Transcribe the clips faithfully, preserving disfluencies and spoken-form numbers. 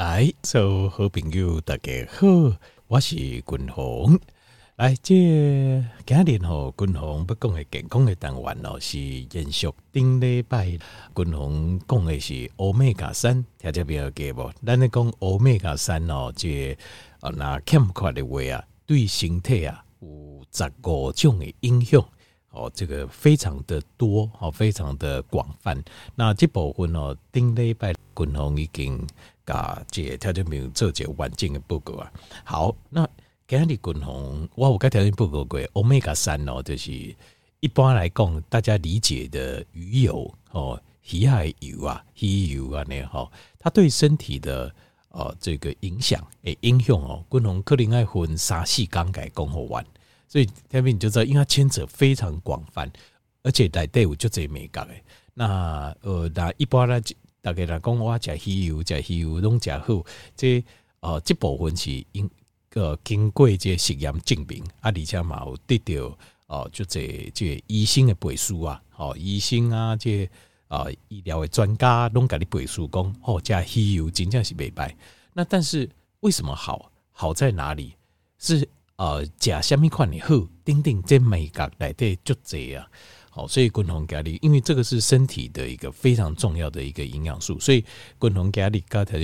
来，做好朋友大家好，我是君鸿。来，这今日吼，君鸿要讲的健康的单元咯，是延续顶礼拜君鸿讲的是欧米伽三，听这边有记无？咱咧讲欧米伽三哦，这啊那欠缺的话啊，对身体啊有十五种的影响。哦，这个非常的多，哦，非常的广泛。那这部分哦，顶礼拜君鸿已经甲这条件名做这完整的报告啊。好，那今日君鸿，我有甲条件报告过 ，Omega 三哦，就是一般来讲大家理解的鱼油哦，鱼海油啊，鱼油啊呢，哈、哦，它对身体的哦这个影响诶影响哦，君鸿可能爱分三四讲解讲好完。所以天平你就知道，因为它牵扯非常广泛，而且来队伍就这美感诶。那呃，那一般呢，大概来讲我食鱼油、食鱼油拢食好，这呃这部分是因个、呃、经过这实验证明，啊，而且嘛有得到哦，就这这医生的背书啊，哦，医生啊，这啊、呃、医疗的专家拢甲你背书讲，哦，食鱼油真正是袂歹。那但是为什么好？好在哪里？是。呃，食什么款的好，顶顶这美感内底足济啊！好，所以君鸿家里，因为这个是身体的一个非常重要的一个营养素，所以君鸿家里刚才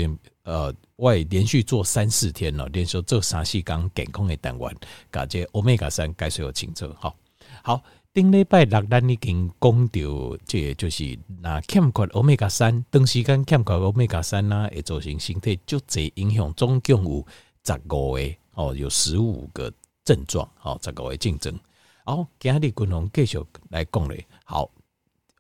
呃，我也连续做三四天了，连续做三四天健康的单元，把这欧米伽三介绍清楚。好，好，顶礼拜六咱已经讲到，这就是那欠缺欧米伽三，长时间欠缺欧米伽三啦，会造成身体足济影响，总共有十五个。哦，有十五个症状，哦，十五个竞争。好，今日君鸿继续来讲咧。好，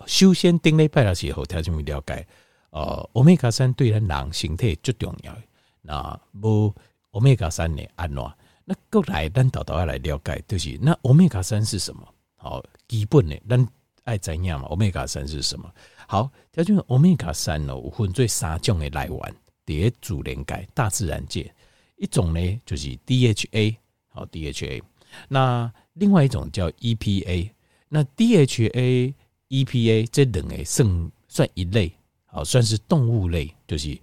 首先顶礼拜的时候，条件咪了解，呃，欧米伽三对咱人身体最重要。那无欧米伽三咧安怎？那过来咱倒倒来了解，就是那欧米伽三是什么？好，基本咧，咱爱怎样嘛？欧米伽三是什么？好，条件欧米伽三哦，有分做三种的来源，伫自然界、大自然界。一种呢就是 D H A， 好 D H A， 那另外一种叫 E P A， 那 D H A、E P A 这两个算算一类，好算是动物类，就是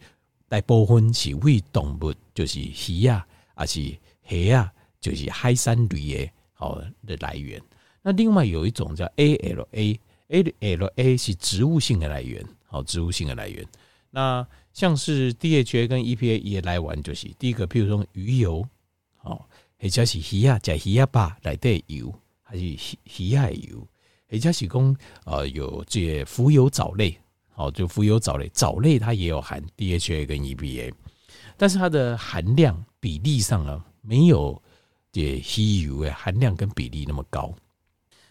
大部分是为动物，就是鱼啊，还是虾啊，就是海产类的好的来源。那另外有一种叫 A L A，A L A 是植物性的来源，好植物性的来源。那像是 D H A 跟 E P A 也来源就是第一个，譬如说鱼油，哦，或者是鱼啊，食鱼啊吧，内底油，还是鱼啊油，或者是讲呃有这浮游藻类，哦，就浮游藻类，藻类它也有含 D H A 跟 E P A， 但是它的含量比例上啊，没有这鱼油的含量跟比例那么高。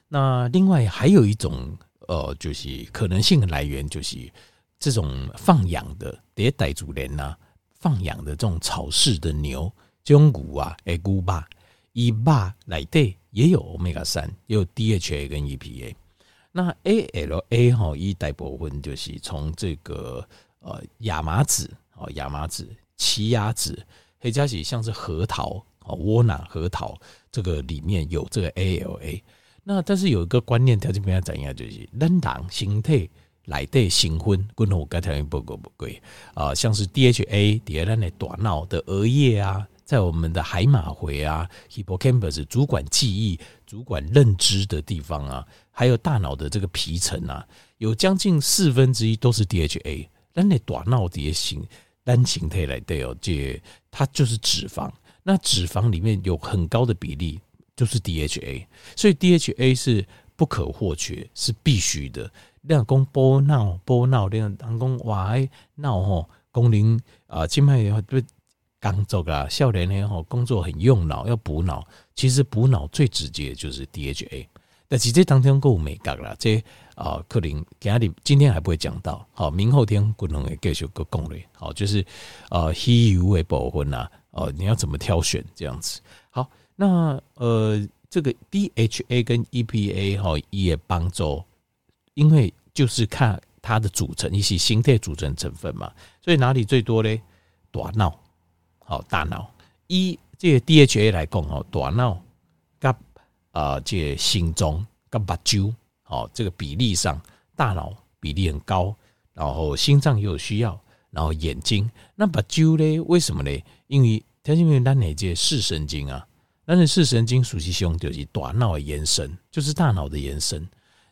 那另外还有一种呃，就是可能性的来源就是。这种放养的，得傣族人呐，放养的这种草饲的牛，这种牛啊，哎牛吧，伊吧来对也有 omega 三，也有 D H A 跟 E P A。那 A L A 哈，一大部分就是从这个呃亚麻籽哦，亚麻籽、奇亚籽，或者是像是核桃哦，窝囊核桃，这个里面有这个 A L A。那但是有一个观念，条件比较怎样，就是人人形态。来对兴奋，跟我刚才报告不贵啊，像是 D H A， 在咱的大脑的额叶啊，在我们的海马回啊 ，hippocampus 主管记忆、主管认知的地方啊，还有大脑的这个皮层啊，有将近四分之一都是 D H A。咱的大脑的形单形态来对哦，这它就是脂肪，那脂肪里面有很高的比例就是 D H A， 所以 D H A 是不可或缺，是必须的。两公波闹波闹，两人讲哇闹吼，工龄啊，今麦对工作啦，少年呢吼，工作很用脑，要补脑。其实补脑最直接的就是 D H A， 但是这当天够美感啦，这啊可能今日今天还不会讲到，好，明后天可能会继续个讲嘞。好，就是呃稀有的部分呐，哦、呃，你要怎么挑选这样子？好，那呃这个 D H A 跟 E P A 哈也帮助。因为就是看它的组成，一些形态组成成分嘛，所以哪里最多呢？大脑，好大脑，一这個 D H A 来讲哦，大脑跟啊这心脏跟目睭，好这个比例上，大脑比例很高，然后心脏也有需要，然后眼睛。那目睭呢？为什么呢？因为听见没有？咱的这视神经啊，咱的视神经属其上就是大脑的延伸，就是大脑的延伸。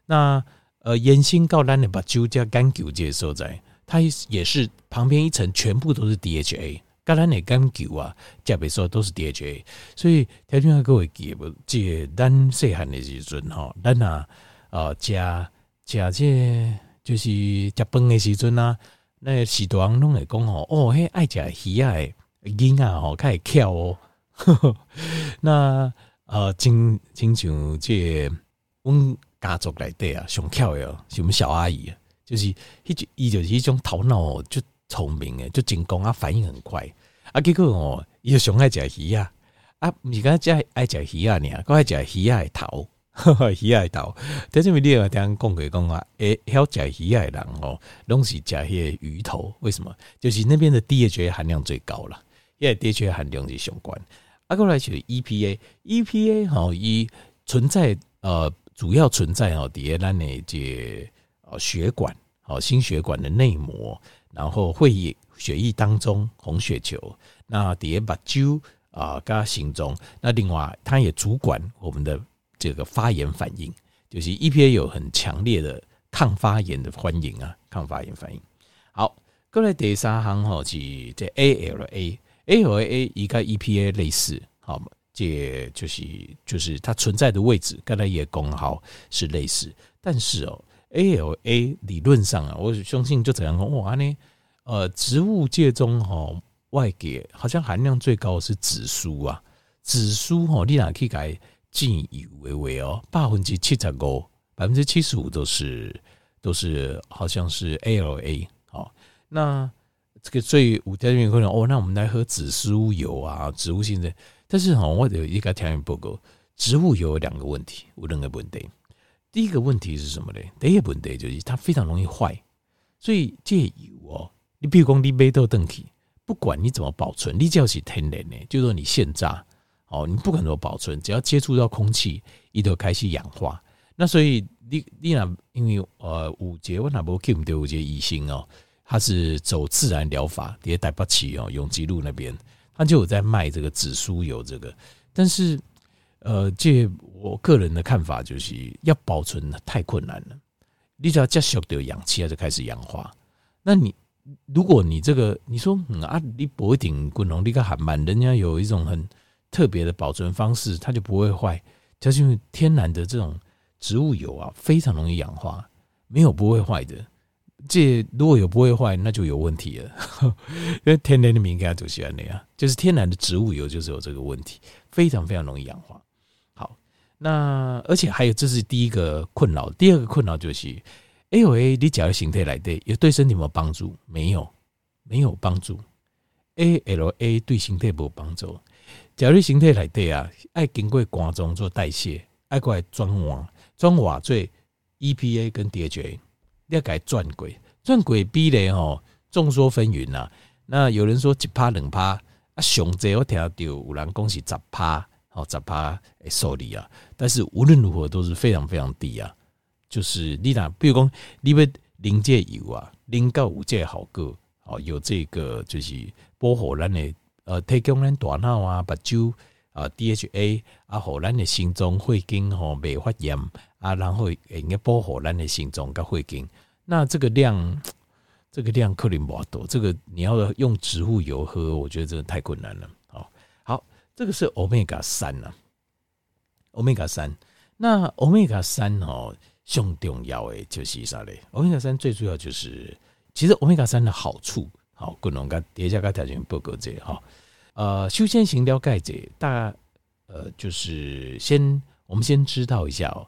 那呃，延伸到咱的目睭加眼球这所在，它也是旁边一层全部都是 D H A。跟咱的眼球啊，加别说都是 D H A， 所以条件各位记不？这咱细汉的时阵吼，咱啊啊加加这就是食饭的时阵啊，那许多人拢会讲吼，哦嘿爱食鱼啊，囡啊吼开始跳哦。那呃，亲亲像这阮家族内底啊，上跳的是我们小阿姨，就是伊就伊就是一种头脑就。聪明诶，就进攻啊，反应很快啊。结果哦，伊就上爱食鱼啊，啊，唔是讲只爱食鱼啊，尔，佮爱食鱼啊的头，鱼啊的头。但是咪你有听人讲过讲啊，诶，晓食鱼啊的人哦，拢是食迄鱼头。为什么？就是那边的 D H A 含量最高啦，因为 D H A 含量是相关。啊，过来就是 E P A，E P A 吼、哦，伊存在呃，主要存在哦，伫诶咱诶即哦血管哦，心血管的内膜。然后血液血液当中红血球，那底下把揪啊加心中，那另外它也主管我们的这个发炎反应，就是 E P A 有很强烈的抗发炎的反应啊，抗发炎反应。好，过来第三行吼是这 A L A，A L A 伊跟 E P A 类似，好，这就是就是它存在的位置，跟它也功耗是类似，但是哦。A L A 理论上啊，我相信就怎样讲哇呢？呃，植物界中哈、哦、外界好像含量最高的是紫苏啊，紫苏哈、哦、你哪去改进以为为哦，百分之七十五、百分之七十五都是都是好像是 A L A 好、哦，那这个最有条件可能哦，那我们来喝紫苏油啊，植物性的，但是哈、哦、我有一个条件报告，植物油有两个问题，有两个问题。第一个问题是什么呢？第一个问题就是它非常容易坏，所以这油哦，你比如说你买到回去，不管你怎么保存，你只要是天然的，就是说你现榨哦，你不管怎么保存，只要接触到空气，它就开始氧化。那所以你你那因为呃，有一个我那无记唔对，有一个医生哦，他是走自然疗法，在台北市哦永吉路那边，他就有在卖这个紫苏油这个，但是。呃，这我个人的看法就是要保存太困难了。你只要接触到氧气，它就开始氧化。那你如果你这个你说、嗯、啊，你不一定滚龙你个含满，人家有一种很特别的保存方式，它就不会坏。就是因为天然的这种植物油啊，非常容易氧化，没有不会坏的。这如果有不会坏，那就有问题了。因为天然的名家就是安那样，就是天然的植物油就是有这个问题，非常非常容易氧化。那而且还有，这是第一个困扰。第二个困扰就是 ，A L A 你假如形态来对，也对身体有没有帮助？没有，没有帮助。A L A 对形态没有帮助。假如形态来对啊，爱经过肝脏做代谢，爱过来转换，转换做 E P A 跟 D H A， 你要改转轨，转轨比例吼众说纷纭呐。那有人说一趴两趴，啊上济我听到有人讲是十趴。好，十趴诶，受力啊！但是无论如何都是非常非常低啊。就是你哪，比如讲，你要零这油啊，零到五这好个，哦，有这个就是保护咱的呃，提供咱大脑啊、目睭啊、D H A 啊，互咱的心脏血经吼未发炎啊，然后应该保护咱的心脏跟血经。那这个量，这个量克林不多，这个你要用植物油喝，我觉得真的太困难了。这个是 Omega 三、啊、Omega 三，那 Omega 三哦，最重要的就是啥嘞 ？Omega 三最主要就是，其实 Omega 三的好处，好，各种个叠加个条件不够这哈。呃，修仙型了解者，大呃就是先我们先知道一下哦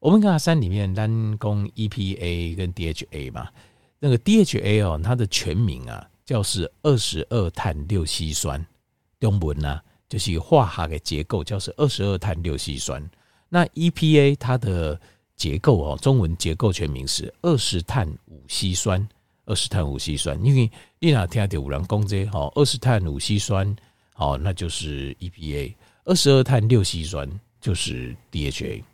，Omega 三里面单供 E P A 跟 D H A 嘛，那个 D H A 哦，它的全名啊叫是二十二碳六烯酸，中文啊。就是化学的结构叫是二十二碳六烯酸，那 E P A 它的结构中文结构全名是二十碳五烯酸，二十碳五烯酸，因为你如果听到有人说这個二十碳五烯酸那就是 E P A， 二十二碳六烯酸就是 D H A。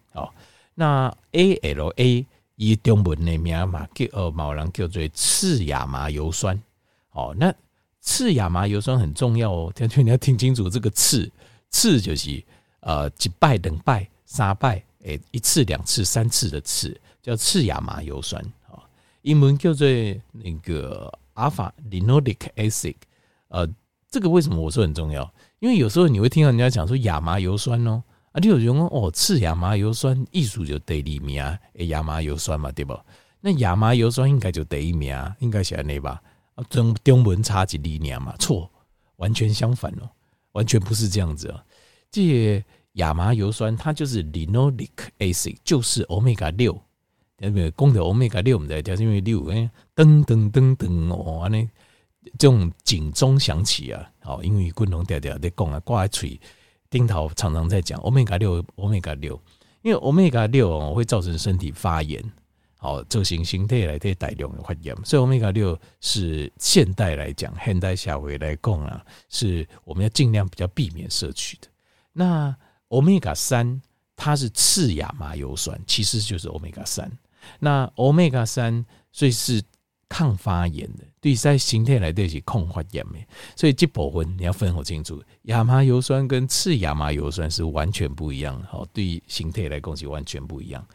那 A L A 它中文的名字也有人叫做次亚麻油酸，哦，那次亚麻油酸很重要哦，你要听清楚这个次，次就是呃一拜两拜三拜，欸、一次两次三次的次，叫次亚麻油酸，哦、英文叫做那个 alpha linolic acid，呃、这个为什么我说很重要？因为有时候你会听到人家讲说亚麻油酸哦，啊，你有人说哦，次亚麻油酸意思就第二名的亚麻油酸嘛，对不？那亚麻油酸应该就第一名，应该是这样吧？中中文差一厘嘛，错，完全相反哦，完全不是这样子啊。这亚麻油酸它就是 linolic acid， 就是 omega 六。讲到 omega 六，我们在讲因为六，哎，噔噔噔噔哦，安尼这种警钟响起啊。好，因为滚龙嗲嗲在讲啊，挂在嘴顶头常常在讲 omega 六 ，omega 六，因为 omega 六哦会造成身体发炎。好，造成身体来对大量的发炎，所以 omega 六是现代来讲，现代社会来讲啊，是我们要尽量比较避免摄取的。那 omega 三它是次亚麻油酸，其实就是 omega 三。那 omega 三所以是抗发炎的，对在身体来对是抗发炎的，所以这部分你要分好清楚，亚麻油酸跟次亚麻油酸是完全不一样，好，对身体来讲是完全不一样。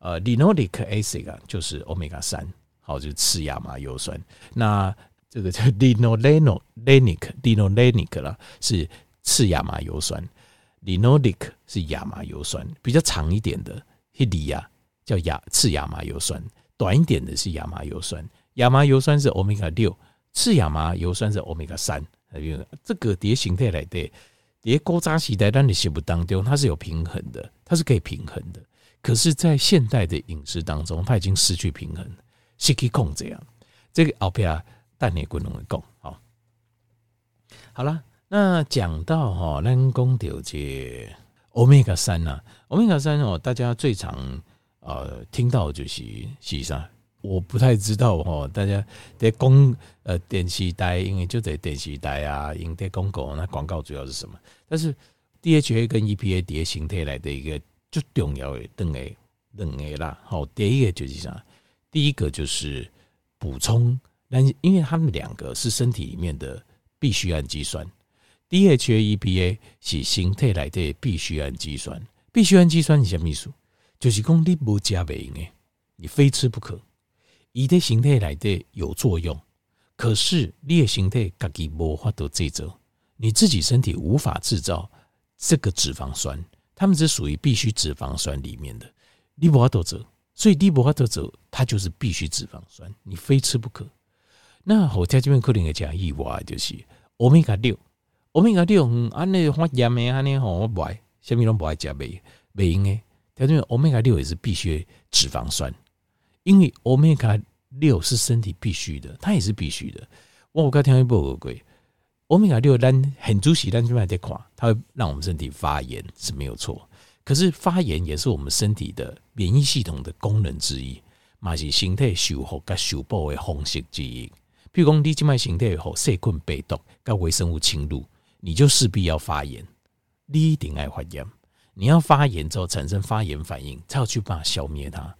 呃 ，linolic acid 就是 omega 三，好，就是次亚麻油酸。那这个叫 linolenic linolenic 啦，是次亚麻油酸 ，linolic 是亚麻油酸，比较长一点的 ，hilia 叫亚次亚麻油酸，短一点的是亚麻油酸。亚麻油酸是 omega 六，次亚麻油酸是 omega 三。这个蝶形态来的，蝶高渣时代，但你食物当中它是有平衡的，它是可以平衡的。可是在现代的饮食当中它已经失去平衡，失去控制了，这个后面等一下我们说好。好啦，那讲到我们说到这 Omega 三啊， Omega 三哦，大家最常呃听到就是是什么我不太知道哦，大家在讲呃电视台，因为就在电视台啊，因为在广告，那广告主要是什么？但是 D H A 跟 E P A 的形态来的一个最重要的两个两个啦，好，第一个就是啥？第一个就是补充，但因为它们两个是身体里面的必需氨基酸 ，D H A、E P A 是身体内的必需氨基酸。必需氨基酸是什么意思？就是讲你无吃袂用诶，你非吃不可。伊在身体内的有作用，可是你的身体自己无法度制造，你自己身体无法制造这个脂肪酸。它们是属于必需脂肪酸里面的，你无法度做，所以你无法度做，它就是必需脂肪酸，你非吃不可。那好，在这边可能会讲意外就是 omega 六 ，omega 六嗯，安尼发炎的安尼吼，我不爱，虾米拢不爱食袂袂用的。在这边 omega 六也是必需脂肪酸，因为 omega 六是身体必须的，它也是必须的。我有刚听一部鬼。Omega 六咱很主席，咱现在在看，它会让我们身体发炎是没有错。可是发炎也是我们身体的免疫系统的功能之一，也是身体修复跟修补的方式之一。譬如说你现在身体让细菌病毒跟微生物侵入，你就势必要发炎，你一定要发炎。你要发炎之后产生发炎反应，才要去把它消灭它。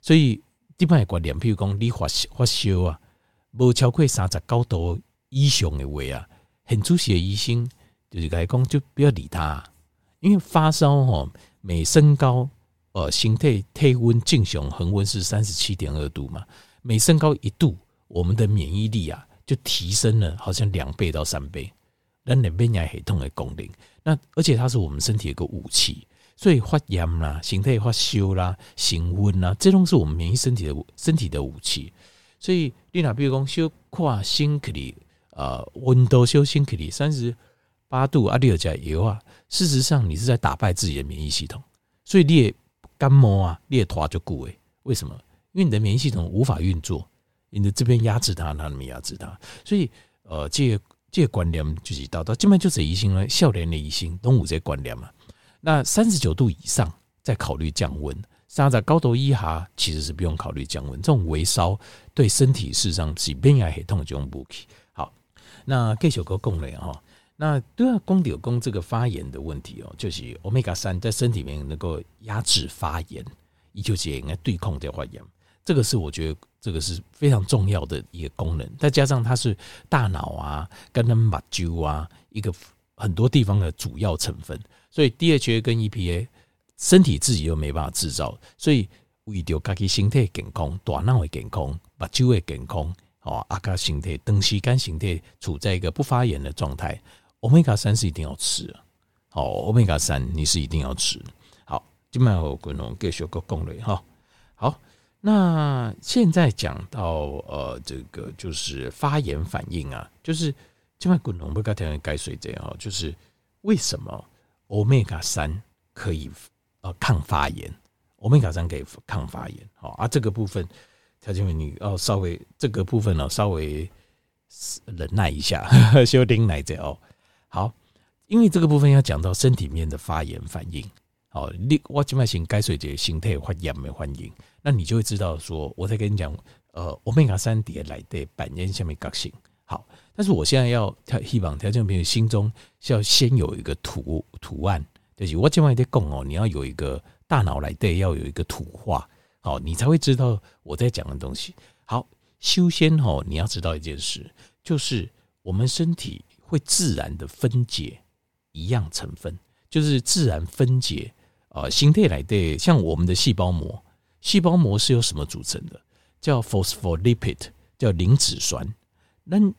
所以现在的观念，譬如说你发烧啊，没超过三十九度以上的话啊。很主席的医生就是跟他说就不要理他、啊，因为发烧、哦、每升高呃，身体体温正常恒温是 三十七点二 度嘛，每升高一度我们的免疫力啊就提升了好像两倍到三倍，我们两边也很痛的功能，那而且它是我们身体的一个武器，所以发炎啦、身体发烧啦、升温啦，这都是我们免疫身体的身体的武器，所以你如果说看身体呃，温度修心体三十八度啊，你有加油啊？事实上，你是在打败自己的免疫系统，所以你也感冒啊，你也拖就固哎。为什么？因为你的免疫系统无法运作，你的这边压制它，那边压制它，所以呃，这这个观念就是到到这边就是疑心了，少年的疑心，东武这观念嘛。那三十九度以上再考虑降温，三十高度以下其实是不用考虑降温，这种微烧对身体事实上是变压很痛的这种武器。那继续再说了吼，那对啊，讲到讲这个发炎的问题哦，就是 omega 三在身体里面能够压制发炎，它就是应该对抗这发炎。这个是我觉得这个是非常重要的一个功能，再加上它是大脑啊跟它们眼睛啊一个很多地方的主要成分，所以 D H A 跟 E P A 身体自己又没办法制造，所以为了自己身体的健康，大脑的健康，眼睛的健康，啊跟身体长时间身体处在一个不发炎的状态， Omega 三 是一定要吃的，哦 Omega 三 你是一定要吃的。好，现在我们继续再说下。好，那现在讲到呃，这个就是发炎反应啊，就是现在滚龙不该调整改水这样哦，就是为什么 omega 三可以呃抗发炎 ，omega 三可以抗发炎，好、哦、啊，这个部分条件你要稍微这个部分呢、哦、稍微忍耐一下，修订来着哦。好，因为这个部分要讲到身体面的发炎反应。哦，你我今麦先改水节形态发炎没反应，那你就会知道说，我在跟你讲，呃 ，omega 三叠来的板烟下面角性好，但是我现在要希望条件朋友心中是要先有一个图图案，就是我今麦在讲哦，你要有一个大脑来的要有一个图画，好，你才会知道我在讲的东西。好，修仙哦，你要知道一件事，就是我们身体会自然的分解一样成分，就是自然分解。呃，形态来的像我们的细胞膜，细胞膜是由什么组成的？叫 phospholipid， 叫磷脂酸。那人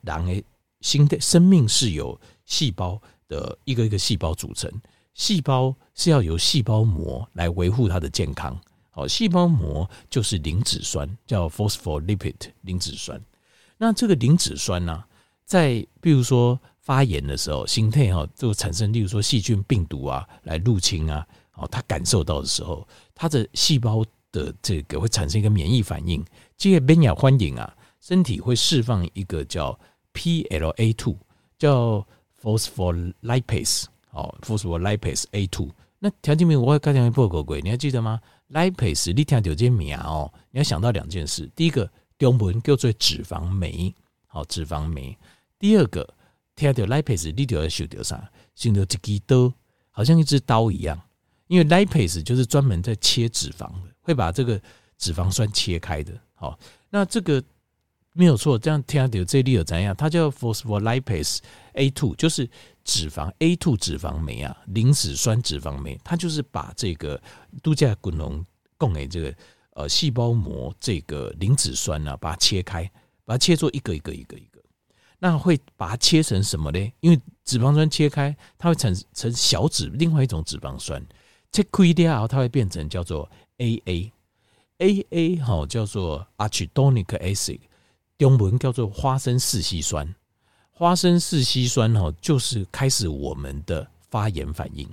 的生命是由细胞的一个一个细胞组成，细胞是要由细胞膜来维护它的健康。好，细胞膜就是磷脂酸，叫 phospholipid 磷脂酸。那这个磷脂酸呢、啊，在比如说发炎的时候，形态哈就产生，例如说细菌、病毒啊来入侵啊。哦，他感受到的时候，他的细胞的这个会产生一个免疫反应，这个免疫反应啊，身体会释放一个叫 P L A 二， 叫 phospholipase， 哦 ，phospholipase A 二。那条件名我刚才报告过，你还记得吗 ？lipase 你听到这名哦，你要想到两件事，第一个中文叫做脂肪酶，好、哦，脂肪酶。第二个听到 lipase 你就要想到啥？想到一支刀，好像一支刀一样。因为 lipase 就是专门在切脂肪的，会把这个脂肪酸切开的。好，那这个没有错，这样听到这里有怎样？它叫 phospholipase A 二， 就是脂肪 A 二 脂肪酶啊，磷脂酸脂肪酶，它就是把这个度假滚龙供给这个呃细胞膜这个磷脂酸啊，把它切开，把它切做一个一个一个一个。那会把它切成什么呢？因为脂肪酸切开，它会产生小脂，另外一种脂肪酸。切开掉后，它会变成叫做 A A，A A 哈叫做 arachidonic acid， 中文叫做花生四烯酸。花生四烯酸哈就是开始我们的发炎反应。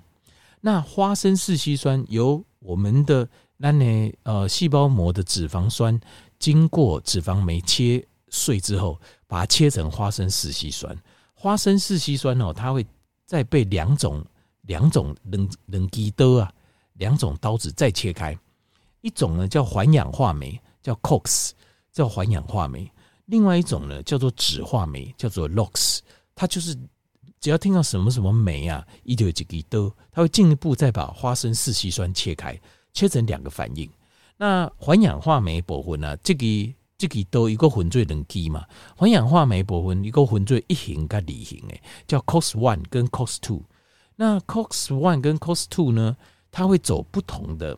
那花生四烯酸由我们的那呢呃细胞膜的脂肪酸经过脂肪酶切碎之后，把它切成花生四烯酸。花生四烯酸哦，它会再被两种。两种两支刀啊，两种刀子再切开，一种呢叫环氧化酶，叫 C O X， 叫环氧化酶；另外一种呢叫做酯化酶，叫做 L O X。它就是只要听到什么什么酶啊，它就有一支刀，它会进一步再把花生四烯酸切开，切成两个反应。那环氧化酶部分啊，这个这个刀一个混做两支嘛，环氧化酶部分一个混做一型跟二型诶，叫 C O X 一 跟 C O X 二。那 C O X 一 跟 C O X 二 呢，它会走不同的，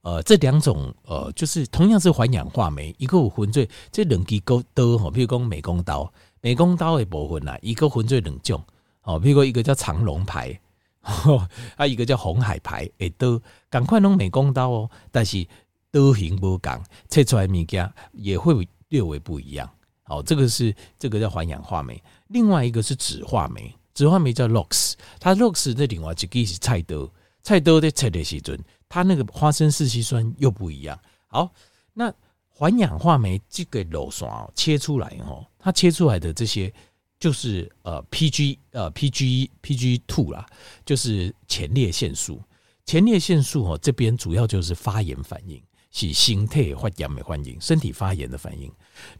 呃，这两种呃，就是同样是环氧化酶，一个混做这两支刀吼，比如讲美工刀，美工刀的部分啦，一个混做两种，哦，比如说一个叫长龙牌，啊，一个叫红海牌的刀，赶快弄美工刀哦，但是刀型不同，切出来的物件也会略微不一样。好、哦，这个是这个叫环氧化酶，另外一个是酯化酶。酯化酶叫 L O X， 它 L O X 的另外一支是菜刀，菜刀在切的时阵，它那个花生四烯酸又不一样。好，那环氧化酶这个路线切出来哦，它切出来的这些就是呃 P G 呃 P G P G 二 啦，就是前列腺素。前列腺素哦，这边主要就是发炎反应，是身体发炎的反应，身体发炎的反应。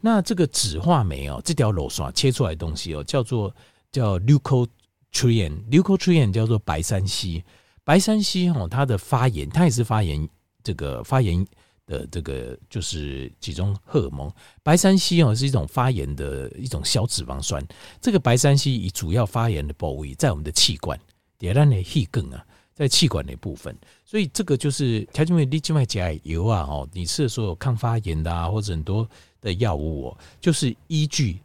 那这个酯化酶哦，这条路线切出来的东西哦，叫做。叫 leukotriene， leukotriene 叫做白三烯，白三烯它的发炎，它也是发炎这个发炎的这个就是几种荷尔蒙。白三烯是一种发炎的一种小脂肪酸，这个白三烯以主要发炎的部位在我们的气管，在我们的气管啊，在气管的部分。所以这个就是条件为你现在吃的油啊，你吃的所有抗发炎的啊，或者很多的药物、哦、就是依据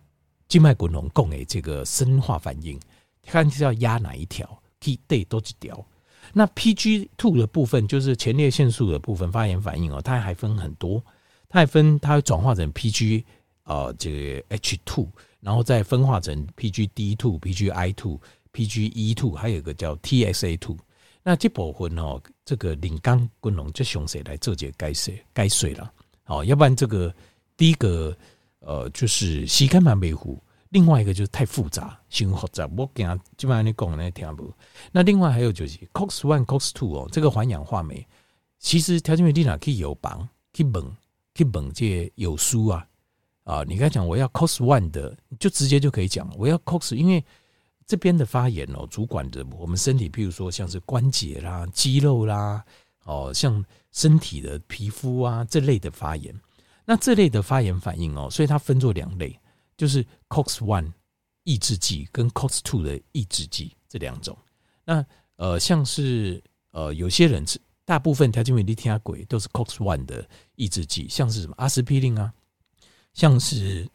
静脉滚龙供的这个生化反应，看是要压哪一条，去对多几条。那 P G 二 的部分就是前列腺素的部分发炎反应、哦、它还分很多，它还分它会转化成 P G 呃这个 H 二， 然后再分化成 P G D 二、P G I 二、P G E 二， 还有一个叫 T S A 二。那这部分、哦、这个林刚滚龙就详细来做这个解释了、哦，要不然这个第一个。呃，就是时间蛮维护，另外一个就是太复杂，太复杂，我怕现在你说的听不懂。那另外还有就是 C O X 一 C O X 二、哦、这个环氧化酶，其实条件你如果去药房去问去问这个药师啊啊，你刚才讲我要 C O X 一 的，就直接就可以讲我要 C O X， 因为这边的发炎哦，主管的我们身体，譬如说像是关节啦、肌肉啦，哦，像身体的皮肤啊这类的发炎。那这类的发炎反应哦，所以它分作两类，就是 C O X 一 抑制剂跟 C O X 二 的抑制剂这两种。那呃，像是呃有些人大部分条件为例听鬼都是 C O X 一 的抑制剂，像是什么阿司匹林啊，像是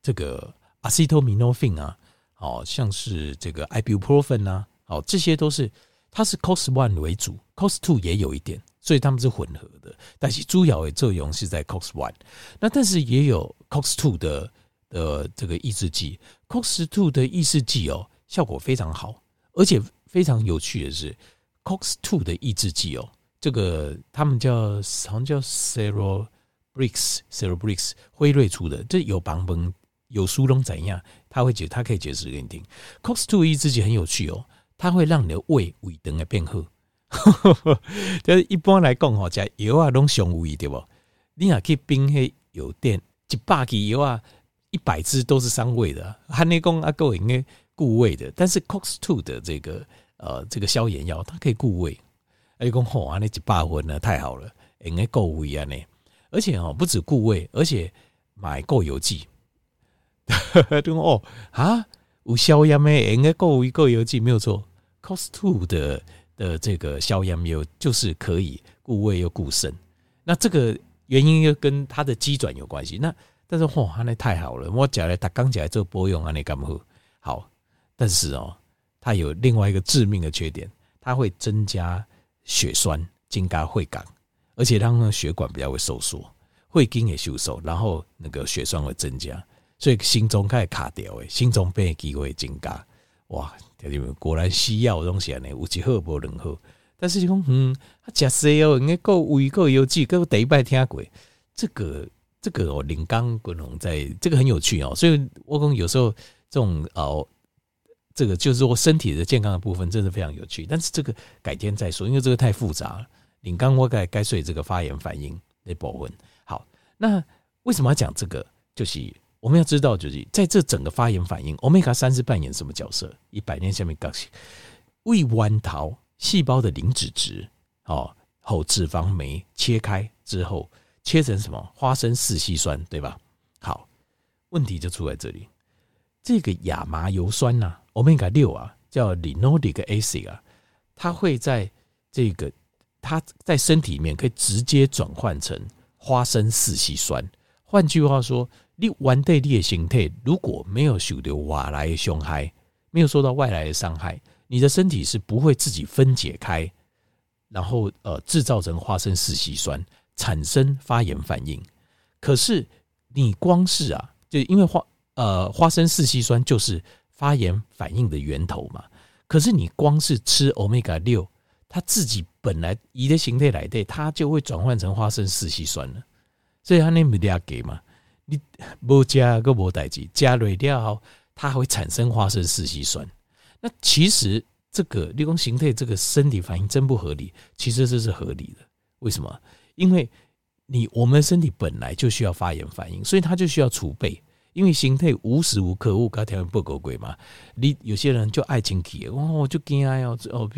这个 acetaminophen 啊，哦，像是这个 ibuprofen 啊，哦，这些都是它是 C O X 一 为主 ，C O X 二 也有一点。所以他们是混合的，但是主要的作用是在 C O X 一， 那但是也有 C O X 二 的呃这个抑制剂 ，C O X 二 的抑制剂哦效果非常好，而且非常有趣的是 ，C O X 二 的抑制剂哦，这个他们叫好像叫 Cerebrix Cerebrix 辉瑞出的，这有版本有书拢怎样，他会解他可以解释给你听。C O X 二 抑制剂很有趣哦，它会让你的胃胃肠的变好。就是一般来讲吼，食药啊拢上胃对不？你若去冰迄药店，一百支药啊，一百支都是伤胃的。汉内讲啊，够应该固胃的。但是 C O X 二 的这个呃这个消炎药，它可以固胃。啊，你讲吼，安尼一百分呢，太好了，应该够胃安尼。而且哦，不止固胃，而且买够油剂。对哦啊，有消炎咩？应该够胃够油剂没有错。C O X 二 的。的这个消炎药就是可以固胃又固肾，那这个原因又跟它的机转有关系。那但是哇，那太好了，我讲来他刚讲来做播用啊，那干嘛好？但是哦，它有另外一个致命的缺点，它会增加血栓、增加血管，而且让血管比较会收缩，血管也收缩，然后那个血栓会增加，所以心脏开始卡掉诶，心脏病的机会增加。哇，果然西药东西呢，有一好无两好。但是讲，嗯，食西药应该够胃够有剂，够第一摆听过。这个这个哦，林刚滚龙在这个很有趣哦。所以我讲有时候这种哦，这个就是我身体的健康的部分，真的非常有趣。但是这个改天再说，因为这个太复杂了。林刚我该该说这个发炎反应的部分。好，那为什么要讲这个？就是。我们要知道，就是在这整个发炎反应 ，Omega 三是扮演什么角色？一百年下面讲，胃弯桃细胞的磷脂质哦，后脂肪酶切开之后，切成什么花生四烯酸，对吧？好，问题就出在这里。这个亚麻油酸呐、啊、，Omega 六啊，叫 Linoleic acid 啊，它会在这个它在身体里面可以直接转换成花生四烯酸。换句话说。你原底你的身体如果没有受到外来的伤害，没有受到外来的伤害，你的身体是不会自己分解开，然后呃制造成花生四烯酸，产生发炎反应。可是你光是啊，就因为花呃花生四烯酸就是发炎反应的源头嘛。可是你光是吃 Omega 六，它自己本来你的身体来对，它就会转换成花生四烯酸了，所以它那没得给嘛。你不加个无代志，加了掉后，它会产生花生四烯酸。那其实这个你说形态这个身体反应真不合理，其实这是合理的。为什么？因为你我们身体本来就需要发炎反应，所以它就需要储备。因为形态无时无刻，我刚才不够贵嘛。你有些人就爱清洁，哇，我就惊哎哦哦，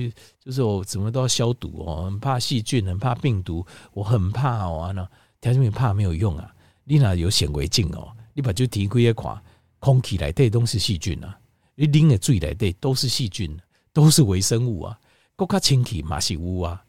就是我怎么都要消毒哦，很怕细菌，很怕病毒，我很怕哦啊听什么怕没有用啊！你哪有显微镜哦？你把就提贵一款空气来对都是细菌啊，你拎的水来对都是细菌，都是微生物啊，更加清气嘛是有啊。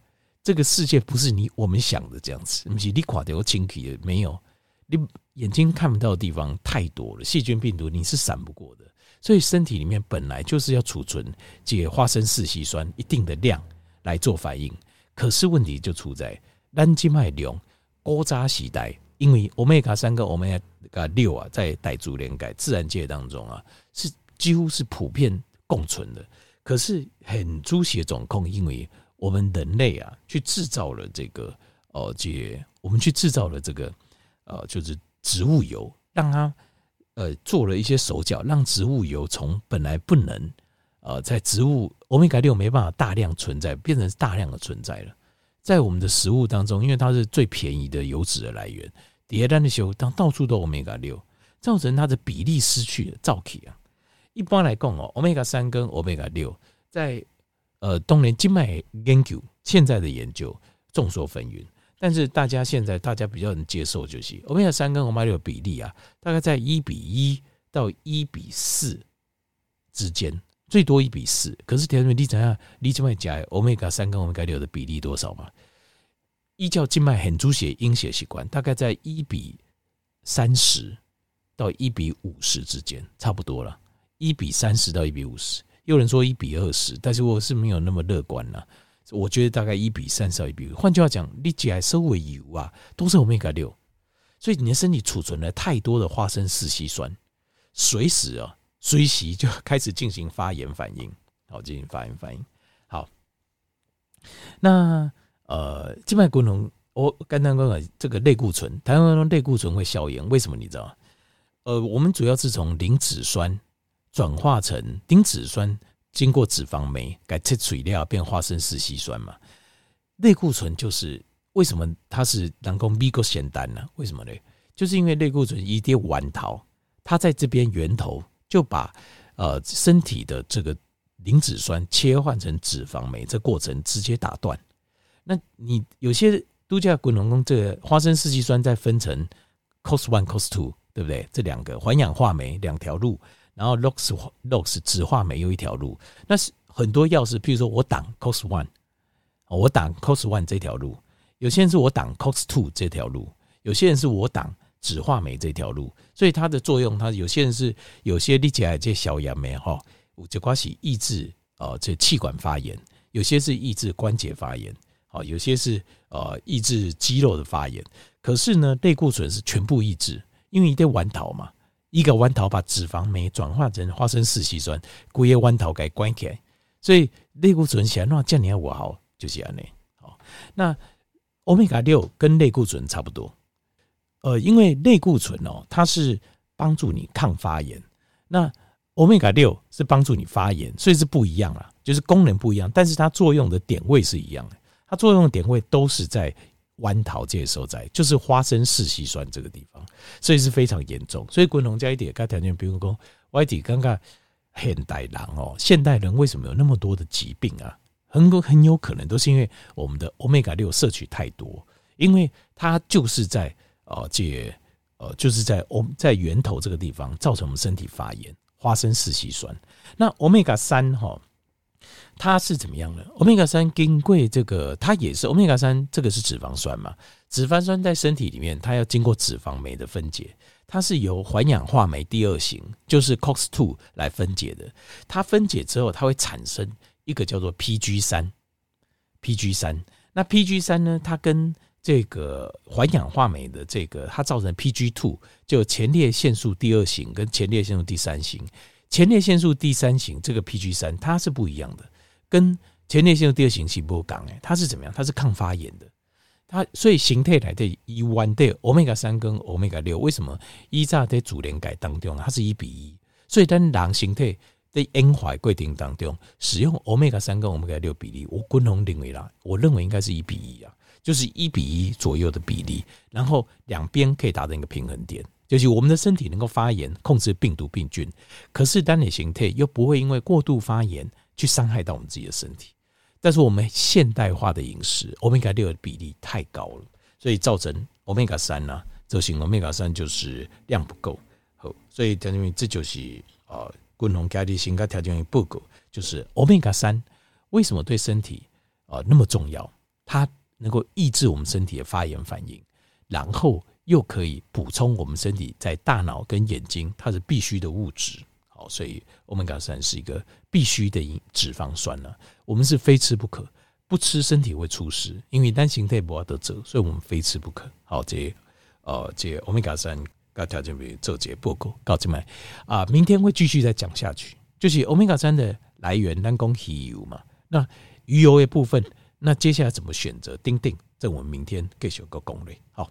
这个世界不是你我们想的这样子，不是你看到清气的没有，你眼睛看不到的地方太多了，细菌病毒你是闪不过的。所以身体里面本来就是要储存解花生四烯酸一定的量来做反应，可是问题就出在咱现在的量古早时代，因为欧米伽三跟欧米伽六啊，在傣族连改自然界当中啊，是几乎是普遍共存的。可是很猪血总控，因为我们人类啊，去制造了这个哦，这我们去制造了这个呃，就是植物油，让它。呃，做了一些手脚，让植物油从本来不能，呃，在植物欧米伽六没办法大量存在，变成大量的存在了。在我们的食物当中，因为它是最便宜的油脂的来源，叠氮的时候，当到处都欧米伽六，造成它的比例失去了。造起啊，一般来讲哦，欧米伽三跟欧米伽六在呃，当年今麦研究现在的研究众说纷纭。但是大家现在大家比较能接受就是欧米伽三跟欧米伽六比例啊，大概在一比一到一比四之间，最多一比四。可是田中你知道你现在吃欧米伽三跟欧米伽六的比例多少吗？依照现在很主血阴血习惯，大概在一比三十到一比五十之间，差不多了，一比三十到一比五十，有人说一比二十，但是我是没有那么乐观了、啊，我觉得大概一比三十到一比五，换句话讲，你吃的所有的油啊，都是 欧米伽六， 所以你的身体储存了太多的花生四烯酸，随时啊，随时就开始进行发炎反应，好，进行发炎反应。好，那呃，静脉功能，我刚刚讲的这个类固醇，台湾的类固醇会消炎，为什么你知道吗？呃，我们主要是从磷脂酸转化成丁脂酸。经过脂肪酶改切水料变花生四烯酸嘛，类固醇就是为什么它是人工美国简单呢？为什么呢？就是因为类固醇一定完逃，它在这边源头就把呃身体的这个磷脂酸切换成脂肪酶，这过程直接打断。那你有些度假滚龙宫这个花生四烯酸再分成 C O S one C O S two， 对不对？这两个环氧化酶两条路。然后 LOX LOX 酯化酶有一条路，那是很多药是，譬如说我挡 C O S one， 我挡 C O S one 这条路，有些人是我挡 C O S two 这条路，有些人是我挡酯化酶这条路，所以它的作用，它有些人是有些你吃的这消炎酶哈，有些关系抑制呃这气管发炎，有些是抑制关节发炎，好，有些是呃抑制肌肉的发炎，可是呢，类固醇是全部抑制，因为你得完逃嘛。一个弯头把脂肪酶转化成花生四烯酸，整个弯头给关起来，所以类固醇想让这样我好就是这样。好，那欧米伽六跟类固醇差不多，呃，因为类固醇哦，它是帮助你抗发炎，那欧米伽六是帮助你发炎，所以是不一样啦，就是功能不一样，但是它作用的点位是一样的，它作用的点位都是在。弯桃这些所在就是花生四烯酸这个地方，所以是非常严重。所以滚龙加一点，刚才讲，比如说，外地刚刚现代人哦，现代人为什么有那么多的疾病啊？很很有可能都是因为我们的欧米伽六摄取太多，因为它就是在呃这呃就是在欧在源头这个地方造成我们身体发炎。花生四烯酸，那欧米伽三哈。它是怎么样呢？欧米伽三经过这个，它也是欧米伽三，这个是脂肪酸嘛？脂肪酸在身体里面，它要经过脂肪酶的分解，它是由环氧化酶第二型，就是 C O S two 来分解的。它分解之后，它会产生一个叫做 P G 三，P G 三。那 P G 三呢？它跟这个环氧化酶的这个，它造成 P G 二，就前列腺素第二型跟前列腺素第三型。前列腺素第三型这个 P G 三，它是不一样的。跟前列腺素第二型是不一样的，它是怎么样？它是抗发炎的。它所以形态来的一弯的 omega 三跟 omega 六，为什么依照在主连改当中它是一比一？所以咱人形态在演化过程当中使用 omega 三跟 omega 六比例，我均衡认为啦，我认为应该是一比一啊，就是一比一左右的比例，然后两边可以达成一个平衡点。就是我们的身体能够发炎，控制病毒病菌，可是单体形态又不会因为过度发炎。去伤害到我们自己的身体，但是我们现代化的饮食，欧米伽六的比例太高了，所以造成 Omega 三啊，这型 Omega 三就是量不够，所以等于这就是呃，均衡钙的性格条件不够，就是 Omega 三为什么对身体呃那么重要？它能够抑制我们身体的发炎反应，然后又可以补充我们身体在大脑跟眼睛它是必须的物质。好，所以 Omega 三是一个必须的脂肪酸呢、啊，我们是非吃不可，不吃身体会出事，因为单形态不要得折，所以我们非吃不可。好，这呃这 Omega 三跟条件比做这报告到这里啊，明天会继续再讲下去。就是 Omega 三的来源，咱讲鱼油嘛，那鱼油的部分，那接下来怎么选择？丁丁，这我们明天继续个攻略。好。